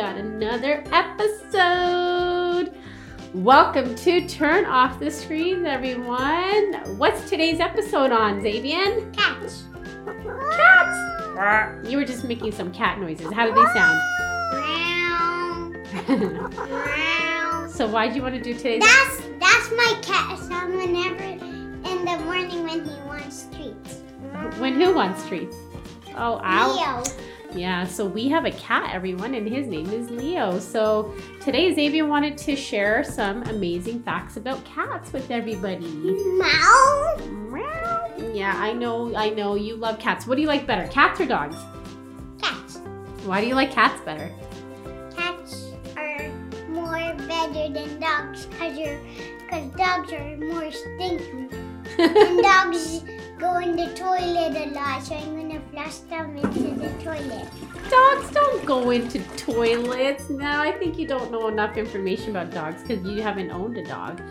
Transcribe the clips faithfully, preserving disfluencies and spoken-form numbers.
got another episode. Welcome to Turn Off the Screens, everyone. What's today's episode on, Xavian? Cats. Cats. You were just making some cat noises. How do they sound? So why did you want to do today's? That's that's my cat sound whenever in the morning when he wants treats. When who wants treats? Oh, ow. Leo. Yeah, so we have a cat, everyone, and his name is Leo. So today, Xavier wanted to share some amazing facts about cats with everybody. Meow. Meow. Yeah, I know, I know. You love cats. What do you like better, cats or dogs? Cats. Why do you like cats better? Cats are more better than dogs because you're, because dogs are more stinky. And dogs go in the toilet a lot, so I'm gonna flush them into the toilet. Dogs don't go into toilets. No, I think you don't know enough information about dogs because you haven't owned a dog.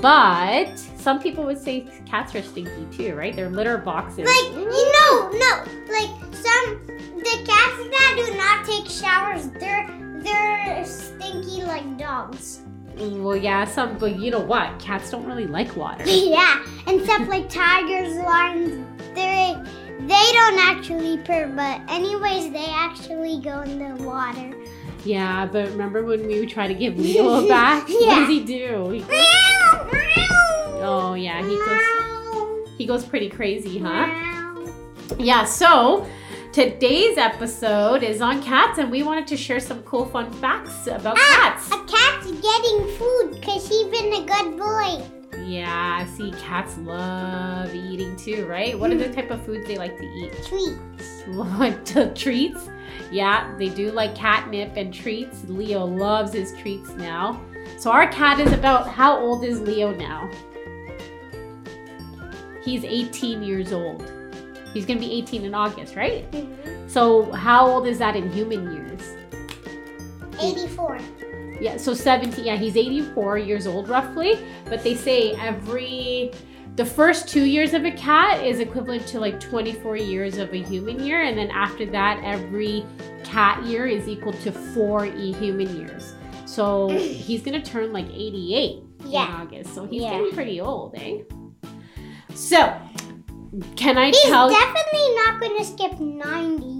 But some people would say cats are stinky too, right? They're litter boxes. Like, you know, no, like some, the cats that do not take showers, they're, they're stinky like dogs. Well, yeah, some, but you know what? Cats don't really like water. Yeah, and stuff like tigers, lions, they they don't actually purr, but anyways, they actually go in the water. Yeah, but remember when we would try to give Leo a bath? Yeah. What does he do? He goes, oh, yeah, he goes, he goes pretty crazy, huh? Yeah, so today's episode is on cats, and we wanted to share some cool, fun facts about ah, cats. A cat's getting food because he's been a good boy. Yeah, see, cats love eating too, right? What mm. are the type of foods they like to eat? Treats. What, treats? Yeah, they do like catnip and treats. Leo loves his treats now. So our cat is about, how old is Leo now? He's eighteen years old. He's going to be eighteen in August, right? Mm-hmm. So how old is that in human years? eighty-four. Yeah, so seventy. Yeah, he's eighty-four years old roughly. But they say every, the first two years of a cat is equivalent to like twenty-four years of a human year. And then after that, every cat year is equal to four human years. So he's going to turn like eighty-eight yeah. in August. So he's yeah. getting pretty old, eh? So, can I He's tell? He's definitely not going to skip nineties.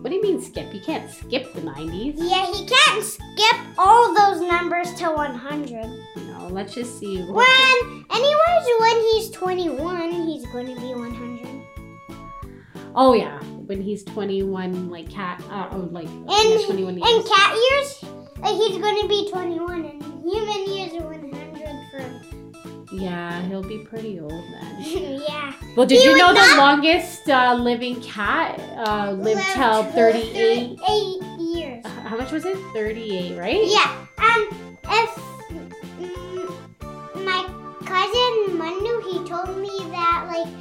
What do you mean skip? You can't skip the nineties. Yeah, he can't skip all those numbers to one hundred. No, let's just see. When, anyways, when he's twenty-one, he's going to be one hundred. Oh yeah, when he's twenty-one, like cat, uh, oh like. And twenty-one years. In cat years, like he's going to be twenty-one, and human years are one hundred. Yeah, he'll be pretty old then. Yeah. Well, did he you know the not... longest uh, living cat uh, lived till thirty-eight? Eight years. Uh, how much was it? thirty-eight, right? Yeah. Um, if mm, my cousin Manu, he told me that like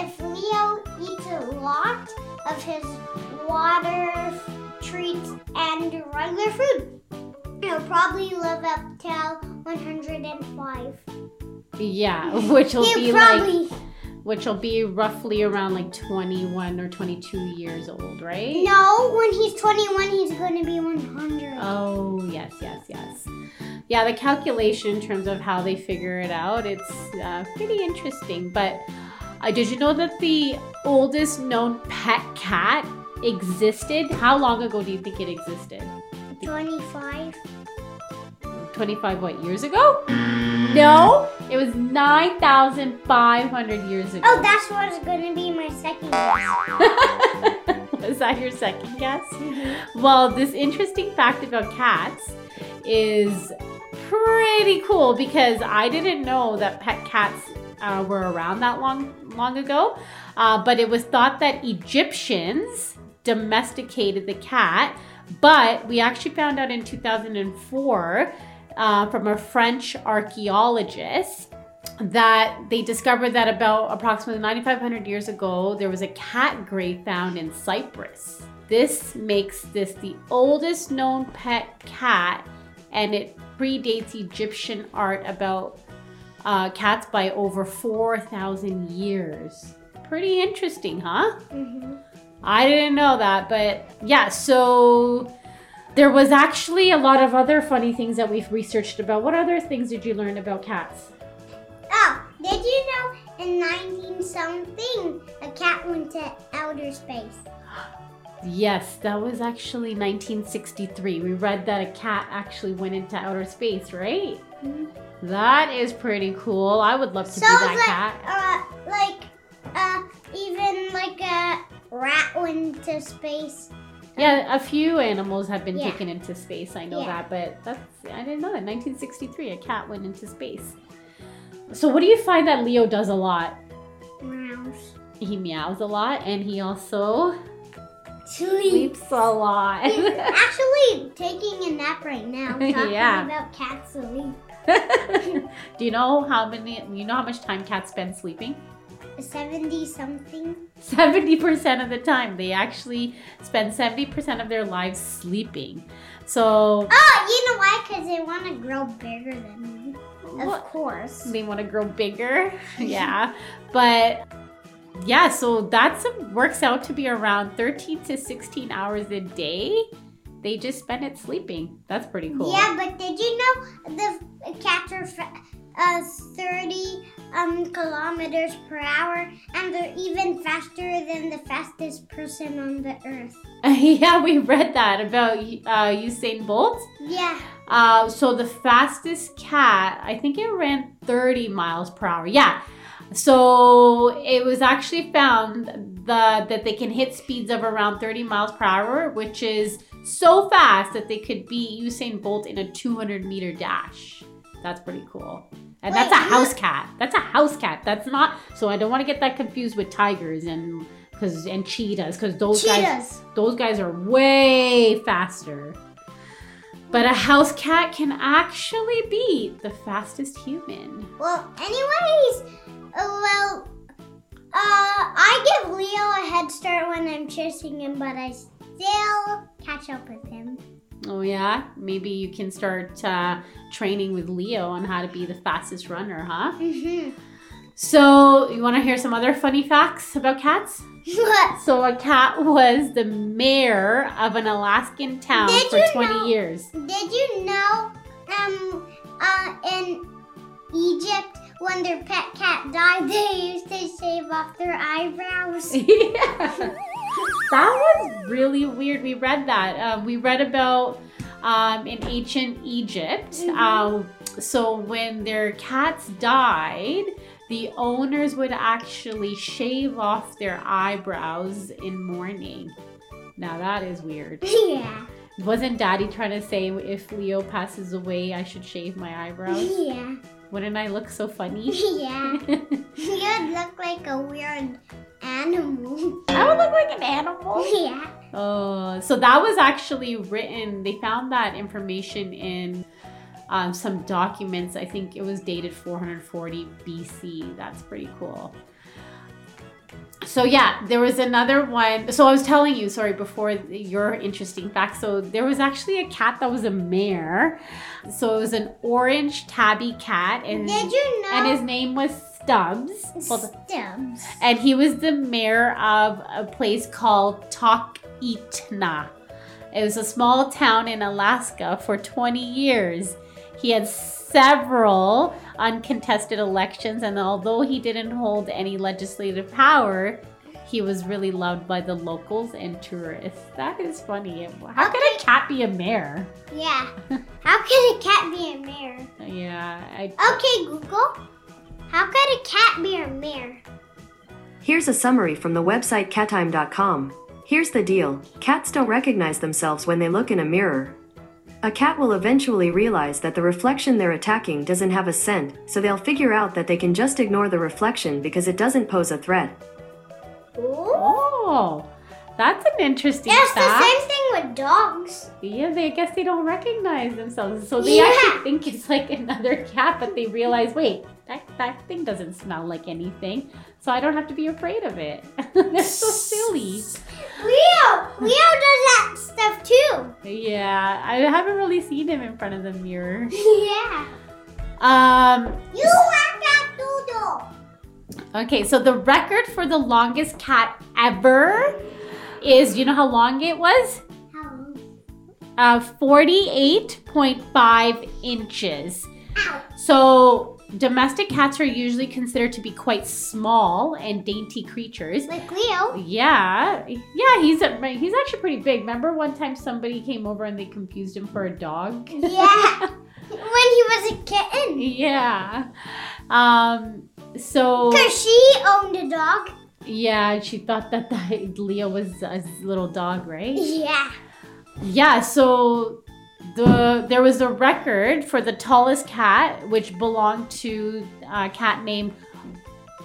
if Leo eats a lot of his water, treats, and regular food, he'll probably live up till one hundred five. Yeah, which will be probably, like, which will be roughly around like twenty-one or twenty-two years old, right? No, when he's twenty-one, he's going to be one hundred. Oh, yes, yes, yes. Yeah, the calculation in terms of how they figure it out, it's uh, pretty interesting. But uh, did you know that the oldest known pet cat existed? How long ago do you think it existed? twenty-five. twenty-five what, years ago? No, it was nine thousand five hundred years ago. Oh, that's what's going to be my second guess. Was that your second guess? Mm-hmm. Well, this interesting fact about cats is pretty cool because I didn't know that pet cats uh, were around that long, long ago. Uh, but it was thought that Egyptians domesticated the cat. But we actually found out in two thousand four Uh, from a French archaeologist that they discovered that about approximately nine thousand five hundred years ago, there was a cat grave found in Cyprus. This makes this the oldest known pet cat, and it predates Egyptian art about uh, cats by over four thousand years. Pretty interesting, huh? Mm-hmm. I didn't know that, but yeah, so There was actually a lot of other funny things that we've researched about. What other things did you learn about cats? Oh, did you know in nineteen something, a cat went to outer space? Yes, that was actually nineteen sixty-three. We read that a cat actually went into outer space, right? Mm-hmm. That is pretty cool. I would love to so be that like, cat. Uh, like, uh, even like a rat went to space. Yeah, a few animals have been yeah. taken into space. I know yeah. that, but that's I didn't know that. nineteen sixty-three, a cat went into space. So what do you find that Leo does a lot? Meows. He meows a lot, and he also sleeps, sleeps a lot. He's actually taking a nap right now, talking yeah. about cat sleep. Do you know how many? You know how much time cats spend sleeping? seventy something. seventy percent of the time. They actually spend seventy percent of their lives sleeping. So... Oh, you know why? Because they want to grow bigger than me. Well, of course. They want to grow bigger. Yeah. But... Yeah, so that works out to be around thirteen to sixteen hours a day. They just spend it sleeping. That's pretty cool. Yeah, but did you know the cats are uh, thirty um, kilometers per hour, and they're even faster than the fastest person on the earth? Yeah, we read that about uh, Usain Bolt. Yeah. Uh, so the fastest cat, I think it ran thirty miles per hour. Yeah. So it was actually found the, that they can hit speeds of around thirty miles per hour, which is so fast that they could beat Usain Bolt in a two hundred meter dash. That's pretty cool. And Wait, that's a house cat. That's a house cat. That's not, so I don't want to get that confused with tigers and cause, and cheetahs, because those cheetahs. guys those guys are way faster. But a house cat can actually beat the fastest human. Well, anyways, well, uh, I give Leo a head start when I'm chasing him, but I still catch up with him. Oh yeah? Maybe you can start uh, training with Leo on how to be the fastest runner, huh? Mm-hmm. So, you want to hear some other funny facts about cats? What? So, a cat was the mayor of an Alaskan town did for twenty know, years. Did you know um, uh, in Egypt, when their pet cat died, they used to shave off their eyebrows? Yeah. That was really weird. We read that. Uh, we read about um, in ancient Egypt. Mm-hmm. Uh, so, when their cats died, the owners would actually shave off their eyebrows in mourning. Now that is weird. Yeah. Wasn't Daddy trying to say if Leo passes away, I should shave my eyebrows? Yeah. Wouldn't I look so funny? Yeah. You'd look like a weird animal. I would look like an animal? Yeah. Oh, so that was actually written. They found that information in... Um, some documents. I think it was dated four hundred forty B C. That's pretty cool. So yeah, there was another one. So I was telling you, sorry, before your interesting fact. So there was actually a cat that was a mare. So it was an orange tabby cat, and did you know? And his name was Stubbs. Stubbs. And he was the mayor of a place called Talkeetna. It was a small town in Alaska for twenty years. He had several uncontested elections, and although he didn't hold any legislative power, he was really loved by the locals and tourists. That is funny. How okay. can a cat be a mayor? Yeah. How can a cat be a mayor? Yeah. I... Okay, Google. How could a cat be a mayor? Here's a summary from the website cat time dot com. Here's the deal. Cats don't recognize themselves when they look in a mirror. A cat will eventually realize that the reflection they're attacking doesn't have a scent, so they'll figure out that they can just ignore the reflection because it doesn't pose a threat. Oh, that's an interesting fact. That's the same thing with dogs. Yeah, they I guess they don't recognize themselves, so they yeah. actually think it's like another cat, but they realize, wait, that, that thing doesn't smell like anything, so I don't have to be afraid of it. They're so silly. Leo! Leo does that stuff too. Yeah, I haven't really seen him in front of the mirror. Yeah. Um. You are that doodle. Okay, so the record for the longest cat ever is, you know how long it was? How long? uh, forty-eight point five inches. Ow. So domestic cats are usually considered to be quite small and dainty creatures. Like Leo. Yeah. Yeah, he's a, he's actually pretty big. Remember one time somebody came over and they confused him for a dog? Yeah. When he was a kitten. Yeah. Um, so... Because she owned a dog. Yeah, she thought that the, Leo was a little dog, right? Yeah. Yeah, so... The, there was a record for the tallest cat, which belonged to a cat named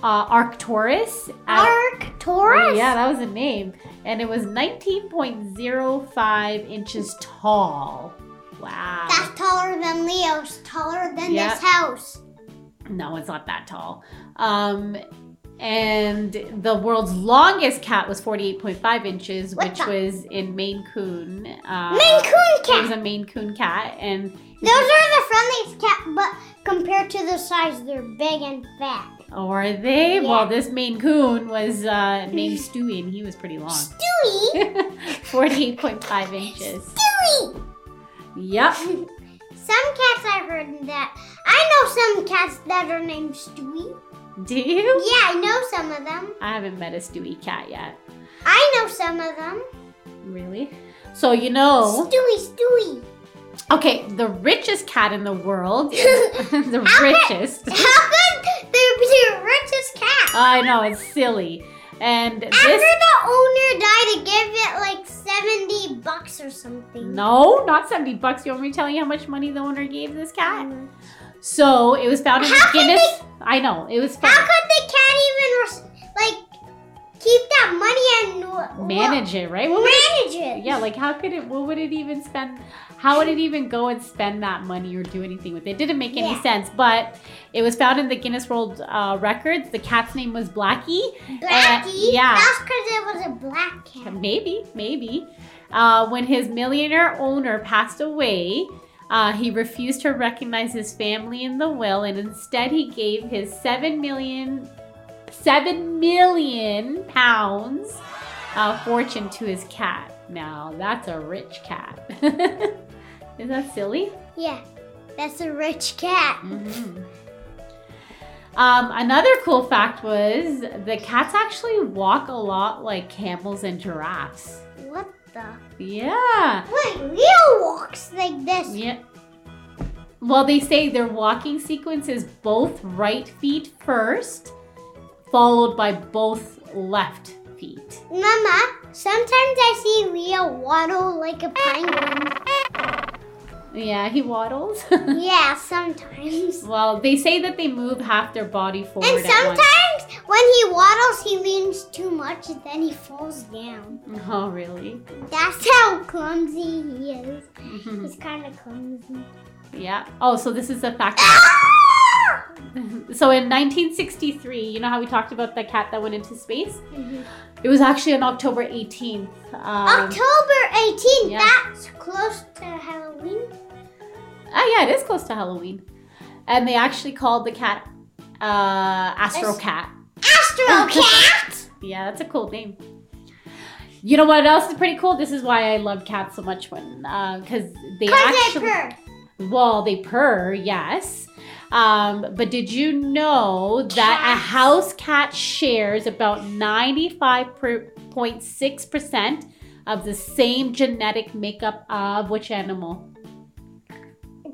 uh, Arcturus. At, Arcturus? Yeah, that was a name. And it was nineteen point oh five inches tall. Wow. That's taller than Leo's, taller than yep. this house. No, it's not that tall. Um, and the world's longest cat was forty-eight point five inches, what which the? was in Maine Coon. Uh, Maine Coon cat! It was a Maine Coon cat. And those are the friendliest cat, but compared to the size, they're big and fat. Oh, are they? Yeah. Well, this Maine Coon was uh, named Stewie, and he was pretty long. Stewie? forty-eight point five inches. Stewie! Yep. Some cats I've heard that. I know some cats that are named Stewie. Do you? Yeah, I know some of them. I haven't met a Stewie cat yet. I know some of them. Really? So you know... Stewie, Stewie. Okay, the richest cat in the world. The how richest. Could, how could there be the richest cat? I know, it's silly. And After this... the owner died, to give it like seventy bucks or something. No, not seventy bucks. You want me to tell you how much money the owner gave this cat? Mm. So it was found in the Guinness. They, I know it was. Found. How could the cat even like keep that money and manage what, it? Right? What manage it, it. Yeah. Like how could it? What would it even spend? How would it even go and spend that money or do anything with it? It didn't make any yeah. sense. But it was found in the Guinness World uh, Records. The cat's name was Blackie. Blackie. Uh, yeah. That's because it was a black cat. Maybe, maybe. Uh, when his millionaire owner passed away. Uh, he refused to recognize his family in the will, and instead he gave his seven million, seven million pounds uh, fortune to his cat. Now that's a rich cat. Is that silly? Yeah, that's a rich cat. Mm-hmm. Um, another cool fact was the cats actually walk a lot like camels and giraffes. What? Yeah. Wait, Leo walks like this. Yeah. Well, they say their walking sequence is both right feet first, followed by both left feet. Mama, sometimes I see Leo waddle like a penguin. Yeah, he waddles? Yeah, sometimes. Well, they say that they move half their body forward. And sometimes at once. When he waddles, he leans too much and then he falls down. Oh, really? That's how clumsy he is. Mm-hmm. He's kind of clumsy. Yeah. Oh, so this is a fact. So in nineteen sixty-three, you know how we talked about the cat that went into space? Mm-hmm. It was actually on October eighteenth. Um, October eighteenth? Yeah. That's close to Halloween? Oh, yeah, it is close to Halloween. And they actually called the cat uh, Astro Cat. Astro Cat? Yeah, that's a cool name. You know what else is pretty cool? This is why I love cats so much. When Because uh, they actually... they purr. Well, they purr, yes. Um, but did you know that cats. a house cat shares about ninety-five point six percent of the same genetic makeup of which animal?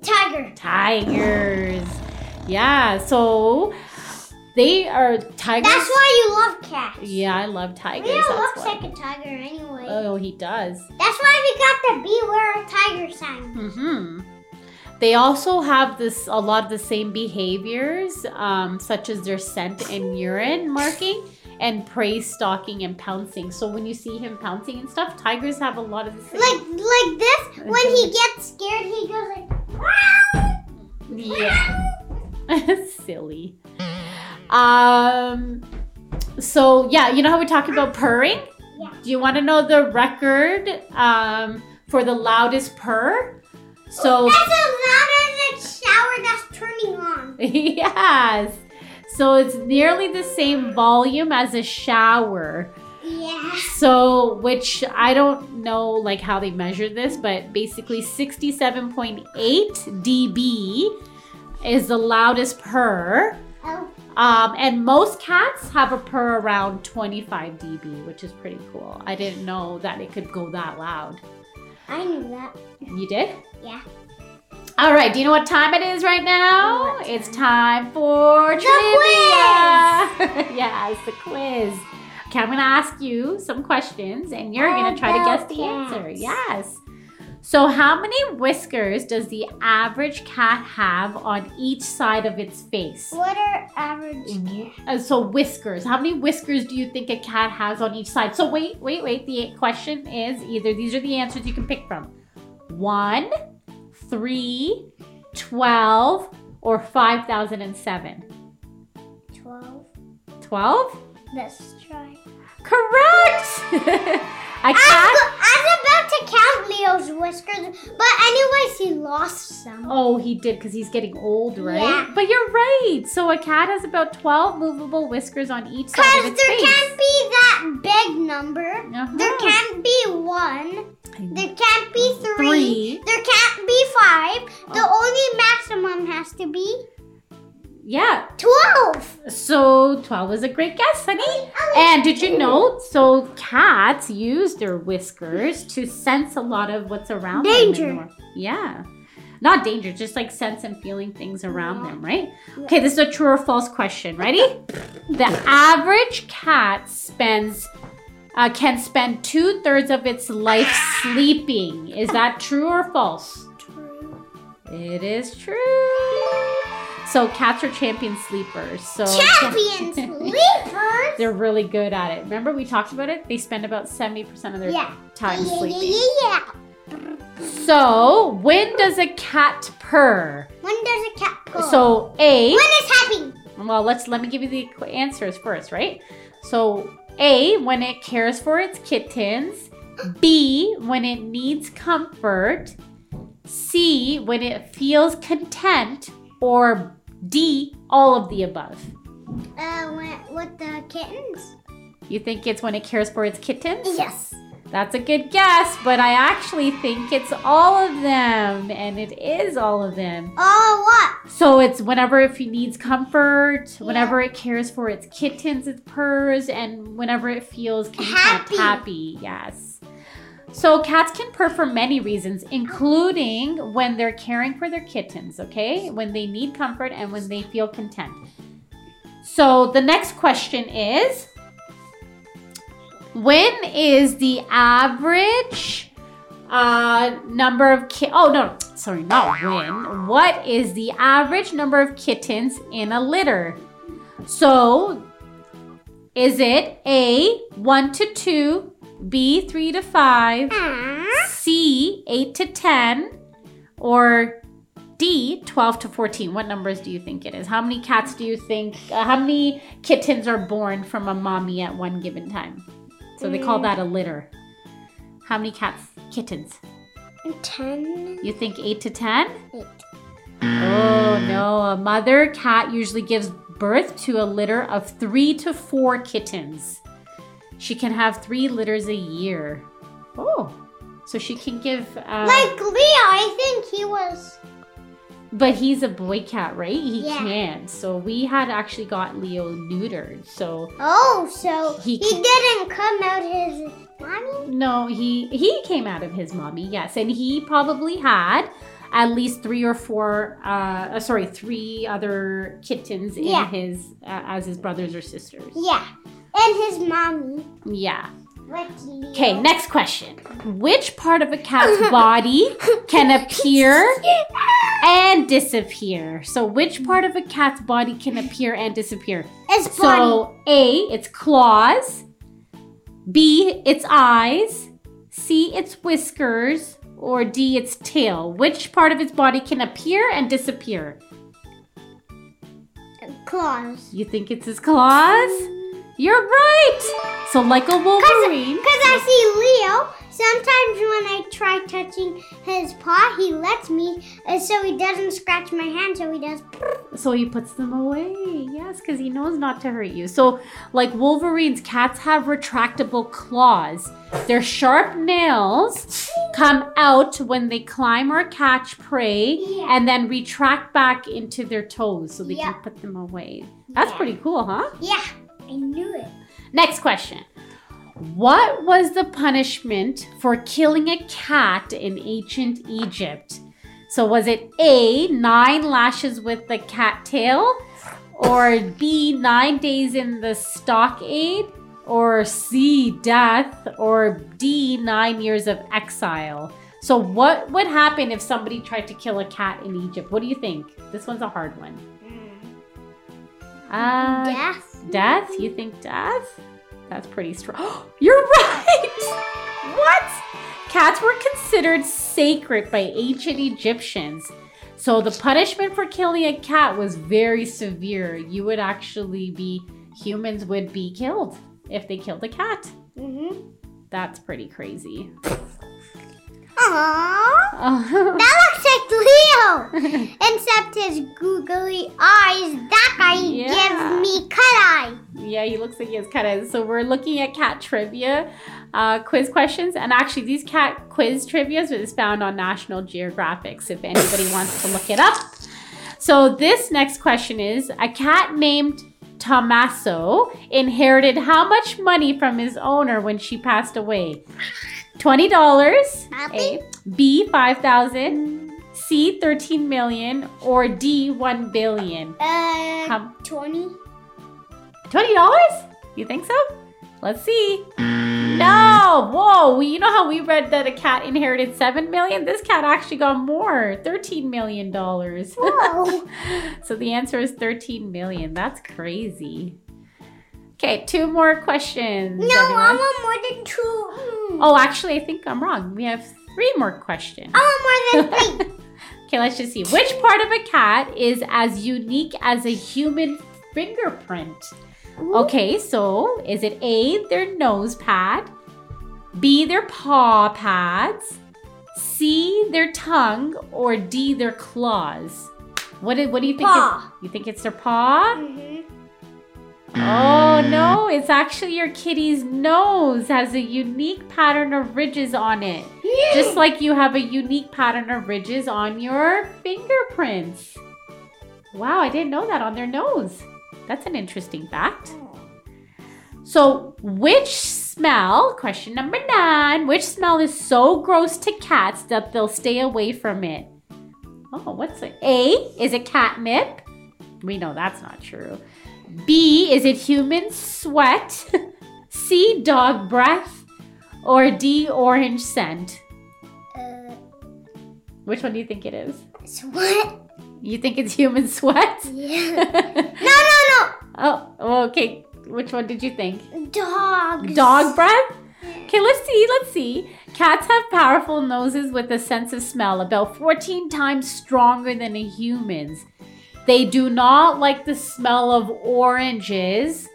Tiger. Tigers. Yeah, so they are tigers. That's why you love cats. Yeah, I love tigers. Leo looks why. like a tiger anyway. Oh, he does. That's why we got the beware of tiger sign. Mm-hmm. They also have this a lot of the same behaviors, um, such as their scent and urine marking and prey stalking and pouncing. So when you see him pouncing and stuff, tigers have a lot of the same. Like like this, when he gets scared, he goes like, wow! Yeah. Silly. Um. So yeah, you know how we talk about purring? Yeah. Do you want to know the record um, for the loudest purr? So that's as loud as a shower that's turning on. Yes. So it's nearly the same volume as a shower. Yeah. So, which I don't know like how they measure this, but basically sixty-seven point eight decibels is the loudest purr. Oh. Um, and most cats have a purr around twenty-five decibels, which is pretty cool. I didn't know that it could go that loud. I knew that. You did? Yeah. All right, do you know what time it is right now? Time? It's time for the trivia. Quiz. Yeah, it's the quiz. Okay, I'm gonna ask you some questions and you're I gonna try to guess cats. The answer. Yes. So how many whiskers does the average cat have on each side of its face? What are average cats? So whiskers. How many whiskers do you think a cat has on each side? So wait, wait, wait. The question is either, these are the answers you can pick from. One, three, twelve, or five thousand seven? twelve. twelve? Let's try. Correct! A cat? I was about to count Leo's whiskers, but anyways, he lost some. Oh, he did, because he's getting old, right? Yeah. But you're right. So a cat has about twelve movable whiskers on each side of its face. Because there can't be that big number. Uh-huh. There can't be one. There can't be three. three. There can't be five. Oh. The only maximum has to be... Yeah. twelve. So twelve is a great guess, honey. Oh, oh, and did you know, so cats use their whiskers to sense a lot of what's around danger. them. Danger. Yeah. Not danger, just like sense and feeling things around yeah. them, right? Yeah. Okay, this is a true or false question. Ready? The average cat spends... Uh, can spend two-thirds of its life sleeping. Is that true or false? True. It is true. So cats are champion sleepers. So champion sleepers? They're really good at it. Remember we talked about it? They spend about seventy percent of their yeah. time yeah, sleeping. Yeah, yeah, yeah. So when does a cat purr? When does a cat purr? So A. When it's happy. Well, let's let me give you the answers first, right? So... A, when it cares for its kittens. B, when it needs comfort. C, when it feels content. Or D, all of the above. Uh, when, with the kittens? You think it's when it cares for its kittens? Yes. That's a good guess, but I actually think it's all of them. And it is all of them. All what? So it's whenever if it needs comfort, yeah. whenever it cares for its kittens, its purrs, and whenever it feels content, happy. happy. Yes. So cats can purr for many reasons, including when they're caring for their kittens, okay? When they need comfort and when they feel content. So the next question is... When is the average uh, number of ki- oh no, sorry, not when. What is the average number of kittens in a litter? So, is it A, one to two, B, three to five, Aww. C, eight to ten, or D, twelve to fourteen? What numbers do you think it is? How many cats do you think, uh, how many kittens are born from a mommy at one given time? So they call that a litter. How many cats, kittens? ten. You think eight to ten? eight. Oh no, a mother cat usually gives birth to a litter of three to four kittens. She can have three litters a year. Oh, so she can give... Um, like Leo, I think he was... But he's a boy cat, right? He yeah. can't. So we had actually got Leo neutered. So oh, so he, he c- didn't come out his mommy? No, he he came out of his mommy. Yes, and he probably had at least three or four. Uh, sorry, three other kittens in yeah. his uh, as his brothers or sisters. Yeah, and his mommy. Yeah. Okay, next question. Which part of a cat's body can appear and disappear? So which part of a cat's body can appear and disappear? Its so, body. So A, its claws. B, its eyes. C, its whiskers. Or D, its tail. Which part of its body can appear and disappear? Claws. You think it's its claws? You're right! So like a Wolverine. Because I see Leo, so Sometimes when I try touching his paw, he lets me, uh, so he doesn't scratch my hand, so he does. So he puts them away, yes, because he knows not to hurt you. So like Wolverines, cats have retractable claws. Their sharp nails come out when they climb or catch prey, yeah, and then retract back into their toes so they yep. can put them away. That's yeah. pretty cool, huh? Yeah, I knew it. Next question. What was the punishment for killing a cat in ancient Egypt? So was it A, nine lashes with the cat tail, or B, nine days in the stockade, or C, death, or D, nine years of exile? So what would happen if somebody tried to kill a cat in Egypt? What do you think? This one's a hard one. Uh, death. Death? You think death? That's pretty strong. You're right! What? Cats were considered sacred by ancient Egyptians. So the punishment for killing a cat was very severe. You would actually be, humans would be killed if they killed a cat. Mm-hmm. That's pretty crazy. Aww. That looks like Leo. Except his googly eyes. That guy yeah. gives me cut eye. Yeah, he looks like he has cut eyes. So we're looking at cat trivia uh, quiz questions. And actually, these cat quiz trivia is found on National Geographic, so if anybody wants to look it up. So this next question is, a cat named Tommaso inherited how much money from his owner when she passed away? twenty dollars, A, B, five thousand, C, thirteen million, or D, one billion? Uh, Come. twenty. twenty dollars? You think so? Let's see. No, whoa, you know how we read that a cat inherited seven million? This cat actually got more, thirteen million dollars. Whoa. So the answer is thirteen million. That's crazy. Okay, two more questions. No, everyone. I want more than two. Mm. Oh, actually, I think I'm wrong. We have three more questions. I want more than three. Okay, let's just see. Which part of a cat is as unique as a human fingerprint? Ooh. Okay, so is it A, their nose pad, B, their paw pads, C, their tongue, or D, their claws? What do, what do you think? Paw. It, you think it's their paw? Mm-hmm. Oh no, it's actually your kitty's nose has a unique pattern of ridges on it. Yay! Just like you have a unique pattern of ridges on your fingerprints. Wow, I didn't know that on their nose. That's an interesting fact. So which smell, question number nine, which smell is so gross to cats that they'll stay away from it? Oh, what's it? A, is it catnip? We know that's not true. B, is it human sweat? C, dog breath, or D, orange scent? Uh, Which one do you think it is? Sweat. You think it's human sweat? Yeah. No, no, no. Oh, okay. Which one did you think? Dog. Dog breath? Okay, let's see, let's see. Cats have powerful noses with a sense of smell about fourteen times stronger than a human's. They do not like the smell of oranges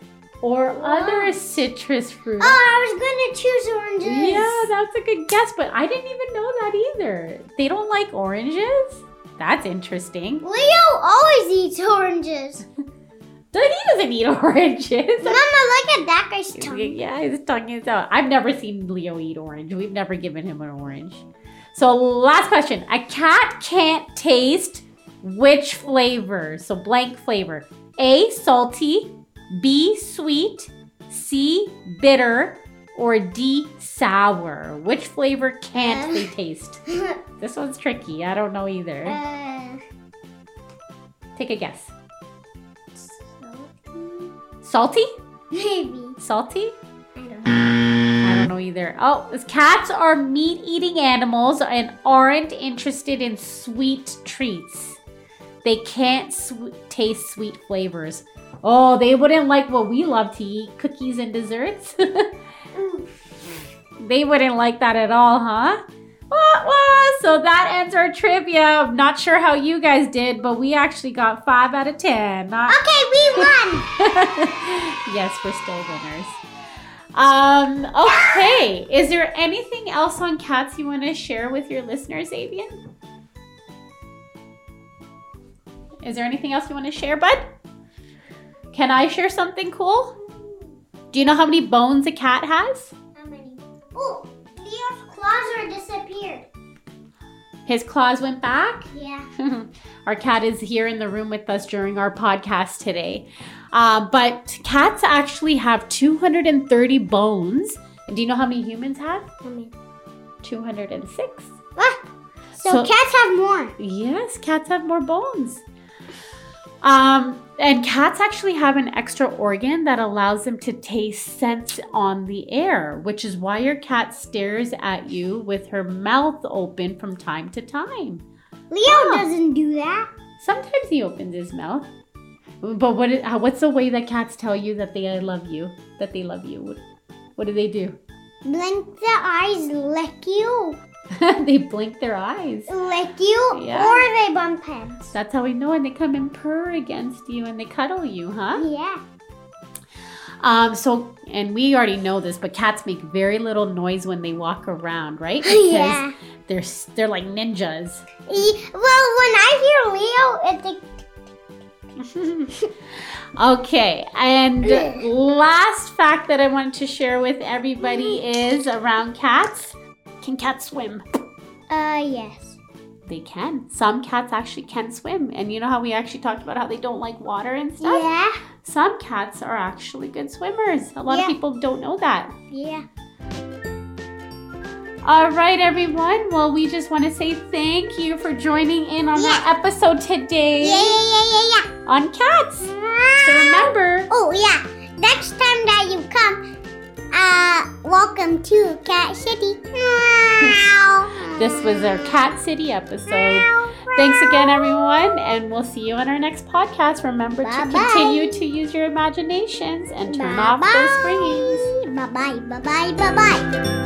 or oh. other citrus fruits. Oh, I was going to choose oranges. Yeah, that's a good guess, but I didn't even know that either. They don't like oranges? That's interesting. Leo always eats oranges. He doesn't eat oranges. Mama, look at that guy's tongue. Yeah, his tongue is out. I've never seen Leo eat orange. We've never given him an orange. So last question. A cat can't taste which flavor? So blank flavor. A, salty, B, sweet, C, bitter, or D, sour. Which flavor can't uh, they taste? This one's tricky. I don't know either. Uh, Take a guess. Salty? Salty? Maybe. Salty? I don't know. I don't know either. Oh, cats are meat-eating animals and aren't interested in sweet treats. They can't sw- taste sweet flavors. Oh, they wouldn't like what we love to eat, cookies and desserts. They wouldn't like that at all, huh? What was? So that ends our trivia. I'm not sure how you guys did, but we actually got five out of ten. Not- okay, we won. Yes, we're still winners. Um, okay. Is there anything else on cats you want to share with your listeners, Xavian? Is there anything else you want to share, bud? Can I share something cool? Do you know how many bones a cat has? How many? Oh, Leo's claws are disappeared. His claws went back? Yeah. Our cat is here in the room with us during our podcast today. Uh, but cats actually have two hundred thirty bones. And do you know how many humans have? How many? two hundred six. What? So, so cats have more. Yes, cats have more bones. Um, and cats actually have an extra organ that allows them to taste scents on the air, which is why your cat stares at you with her mouth open from time to time. Leo oh. doesn't do that. Sometimes he opens his mouth. But what is, what's the way that cats tell you that they love you? That they love you? What, what do they do? Blink their eyes, lick you. They blink their eyes. Lick you, yeah. Or they bump heads. That's how we know, and they come and purr against you, and they cuddle you, huh? Yeah. Um. So, and we already know this, but cats make very little noise when they walk around, right? Because yeah. They're they're like ninjas. E- well, when I hear Leo, it's like. Okay, and last fact that I wanted to share with everybody is around cats. Can cats swim? Uh, yes. They can. Some cats actually can swim. And you know how we actually talked about how they don't like water and stuff? Yeah. Some cats are actually good swimmers. A lot yeah. of people don't know that. Yeah. All right, everyone. Well, we just want to say thank you for joining in on yeah. our episode today. Yeah, yeah, yeah, yeah, yeah. On cats. So remember. Oh, yeah. Next time that you come, Uh, welcome to Cat City. This was our Cat City episode. Thanks again, everyone, and we'll see you on our next podcast. Remember bye to bye. Continue to use your imaginations and turn bye off bye. Those screens. Bye-bye, bye-bye, bye-bye.